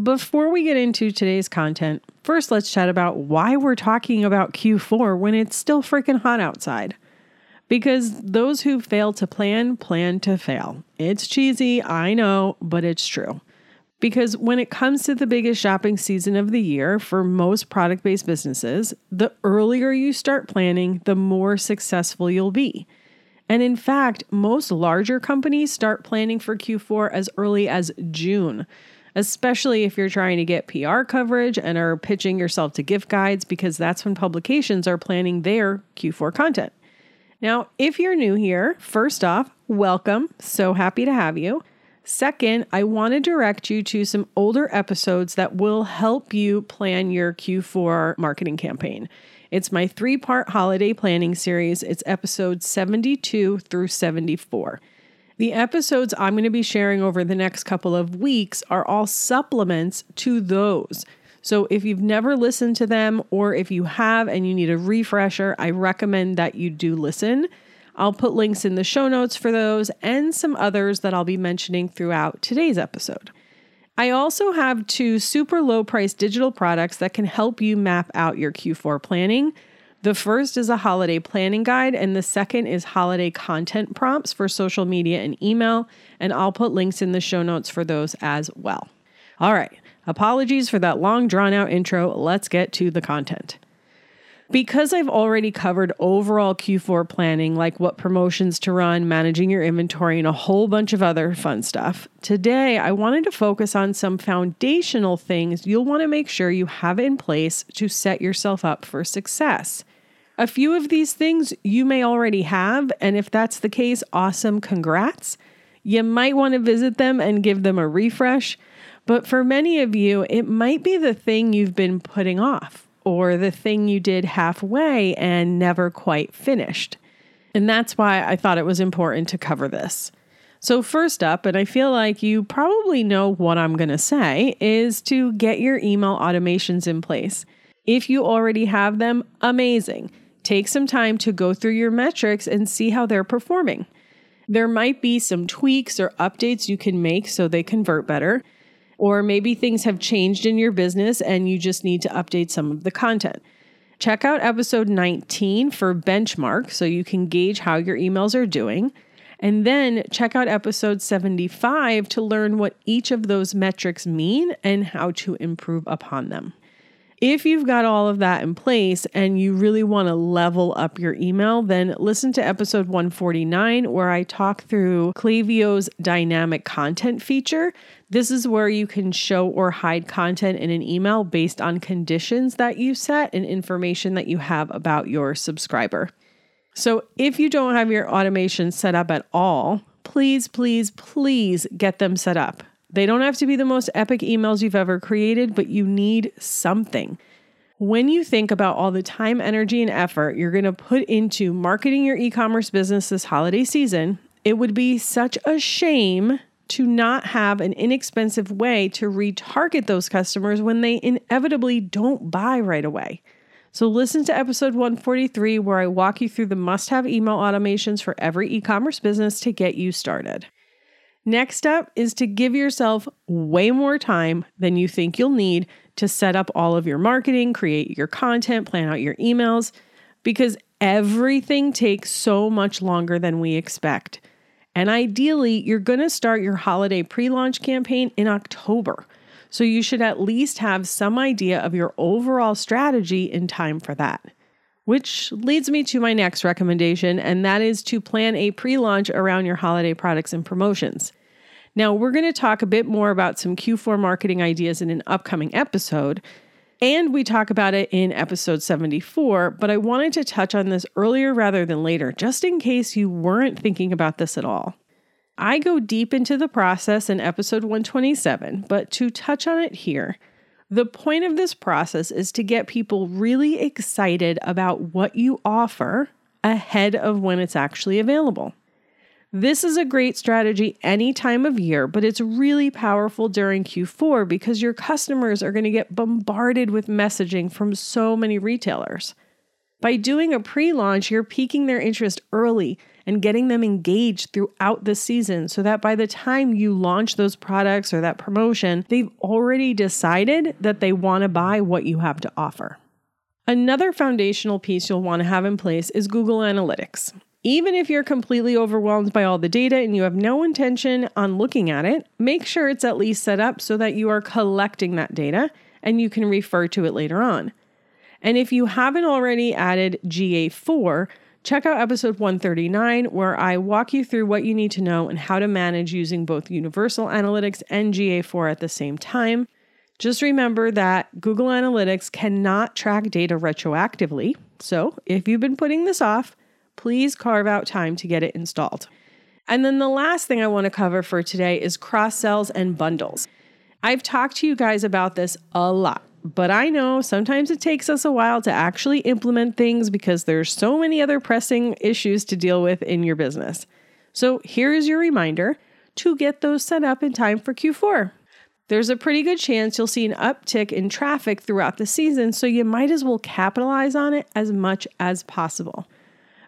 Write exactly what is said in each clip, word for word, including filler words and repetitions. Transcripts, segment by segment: Before we get into today's content, first let's chat about why we're talking about Q four when it's still freaking hot outside. Because those who fail to plan, plan to fail. It's cheesy, I know, but it's true. Because when it comes to the biggest shopping season of the year for most product-based businesses, the earlier you start planning, the more successful you'll be. And in fact, most larger companies start planning for Q four as early as June. Especially if you're trying to get P R coverage and are pitching yourself to gift guides, because that's when publications are planning their Q four content. Now, if you're new here, first off, welcome. So happy to have you. Second, I want to direct you to some older episodes that will help you plan your Q four marketing campaign. It's my three-part holiday planning series. It's episodes seventy-two through seventy-four. The episodes I'm going to be sharing over the next couple of weeks are all supplements to those. So if you've never listened to them, or if you have and you need a refresher, I recommend that you do listen. I'll put links in the show notes for those and some others that I'll be mentioning throughout today's episode. I also have two super low price digital products that can help you map out your Q four planning. The first is a holiday planning guide, and the second is holiday content prompts for social media and email, and I'll put links in the show notes for those as well. All right, apologies for that long drawn-out intro. Let's get to the content. Because I've already covered overall Q four planning, like what promotions to run, managing your inventory, and a whole bunch of other fun stuff, today I wanted to focus on some foundational things you'll want to make sure you have in place to set yourself up for success. A few of these things you may already have, and if that's the case, awesome, congrats. You might want to visit them and give them a refresh, but for many of you, it might be the thing you've been putting off, or the thing you did halfway and never quite finished. And that's why I thought it was important to cover this. So first up, and I feel like you probably know what I'm going to say, is to get your email automations in place. If you already have them, amazing. Take some time to go through your metrics and see how they're performing. There might be some tweaks or updates you can make so they convert better. Or maybe things have changed in your business and you just need to update some of the content. Check out episode nineteen for benchmark so you can gauge how your emails are doing. And then check out episode seventy-five to learn what each of those metrics mean and how to improve upon them. If you've got all of that in place and you really want to level up your email, then listen to episode one forty-nine where I talk through Klaviyo's dynamic content feature. This is where you can show or hide content in an email based on conditions that you set and information that you have about your subscriber. So if you don't have your automation set up at all, please, please, please get them set up. They don't have to be the most epic emails you've ever created, but you need something. When you think about all the time, energy, and effort you're going to put into marketing your e-commerce business this holiday season, it would be such a shame to not have an inexpensive way to retarget those customers when they inevitably don't buy right away. So listen to episode one forty-three where I walk you through the must-have email automations for every e-commerce business to get you started. Next up is to give yourself way more time than you think you'll need to set up all of your marketing, create your content, plan out your emails, because everything takes so much longer than we expect. And ideally, you're going to start your holiday pre-launch campaign in October. So you should at least have some idea of your overall strategy in time for that. Which leads me to my next recommendation, and that is to plan a pre-launch around your holiday products and promotions. Now, we're going to talk a bit more about some Q four marketing ideas in an upcoming episode, and we talk about it in episode seventy-four, but I wanted to touch on this earlier rather than later, just in case you weren't thinking about this at all. I go deep into the process in episode one twenty-seven, but to touch on it here, the point of this process is to get people really excited about what you offer ahead of when it's actually available. This is a great strategy any time of year, but it's really powerful during Q four because your customers are going to get bombarded with messaging from so many retailers. By doing a pre-launch, you're piquing their interest early and getting them engaged throughout the season so that by the time you launch those products or that promotion, they've already decided that they want to buy what you have to offer. Another foundational piece you'll want to have in place is Google Analytics. Even if you're completely overwhelmed by all the data and you have no intention on looking at it, make sure it's at least set up so that you are collecting that data and you can refer to it later on. And if you haven't already added G A four, check out episode one thirty-nine, where I walk you through what you need to know and how to manage using both Universal Analytics and G A four at the same time. Just remember that Google Analytics cannot track data retroactively. So if you've been putting this off, please carve out time to get it installed. And then the last thing I want to cover for today is cross-sells and bundles. I've talked to you guys about this a lot, but I know sometimes it takes us a while to actually implement things because there's so many other pressing issues to deal with in your business. So here's your reminder to get those set up in time for Q four. There's a pretty good chance you'll see an uptick in traffic throughout the season, so you might as well capitalize on it as much as possible.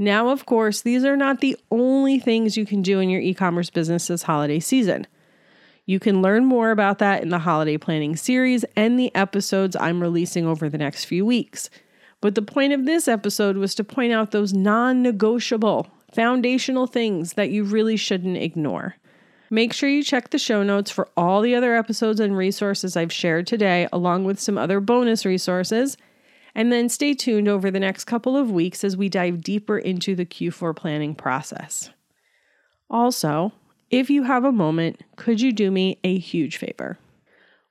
Now, of course, these are not the only things you can do in your e-commerce business this holiday season. You can learn more about that in the holiday planning series and the episodes I'm releasing over the next few weeks. But the point of this episode was to point out those non-negotiable, foundational things that you really shouldn't ignore. Make sure you check the show notes for all the other episodes and resources I've shared today, along with some other bonus resources. And then stay tuned over the next couple of weeks as we dive deeper into the Q four planning process. Also, if you have a moment, could you do me a huge favor?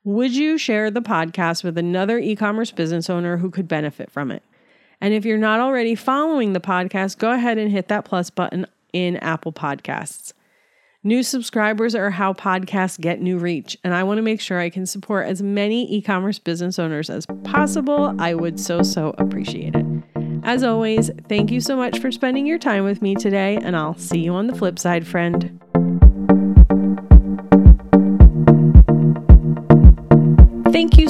Would you share the podcast with another e-commerce business owner who could benefit from it? And if you're not already following the podcast, go ahead and hit that plus button in Apple Podcasts. New subscribers are how podcasts get new reach, and I want to make sure I can support as many e-commerce business owners as possible. I would so, so appreciate it. As always, thank you so much for spending your time with me today, and I'll see you on the flip side, friend. Thank you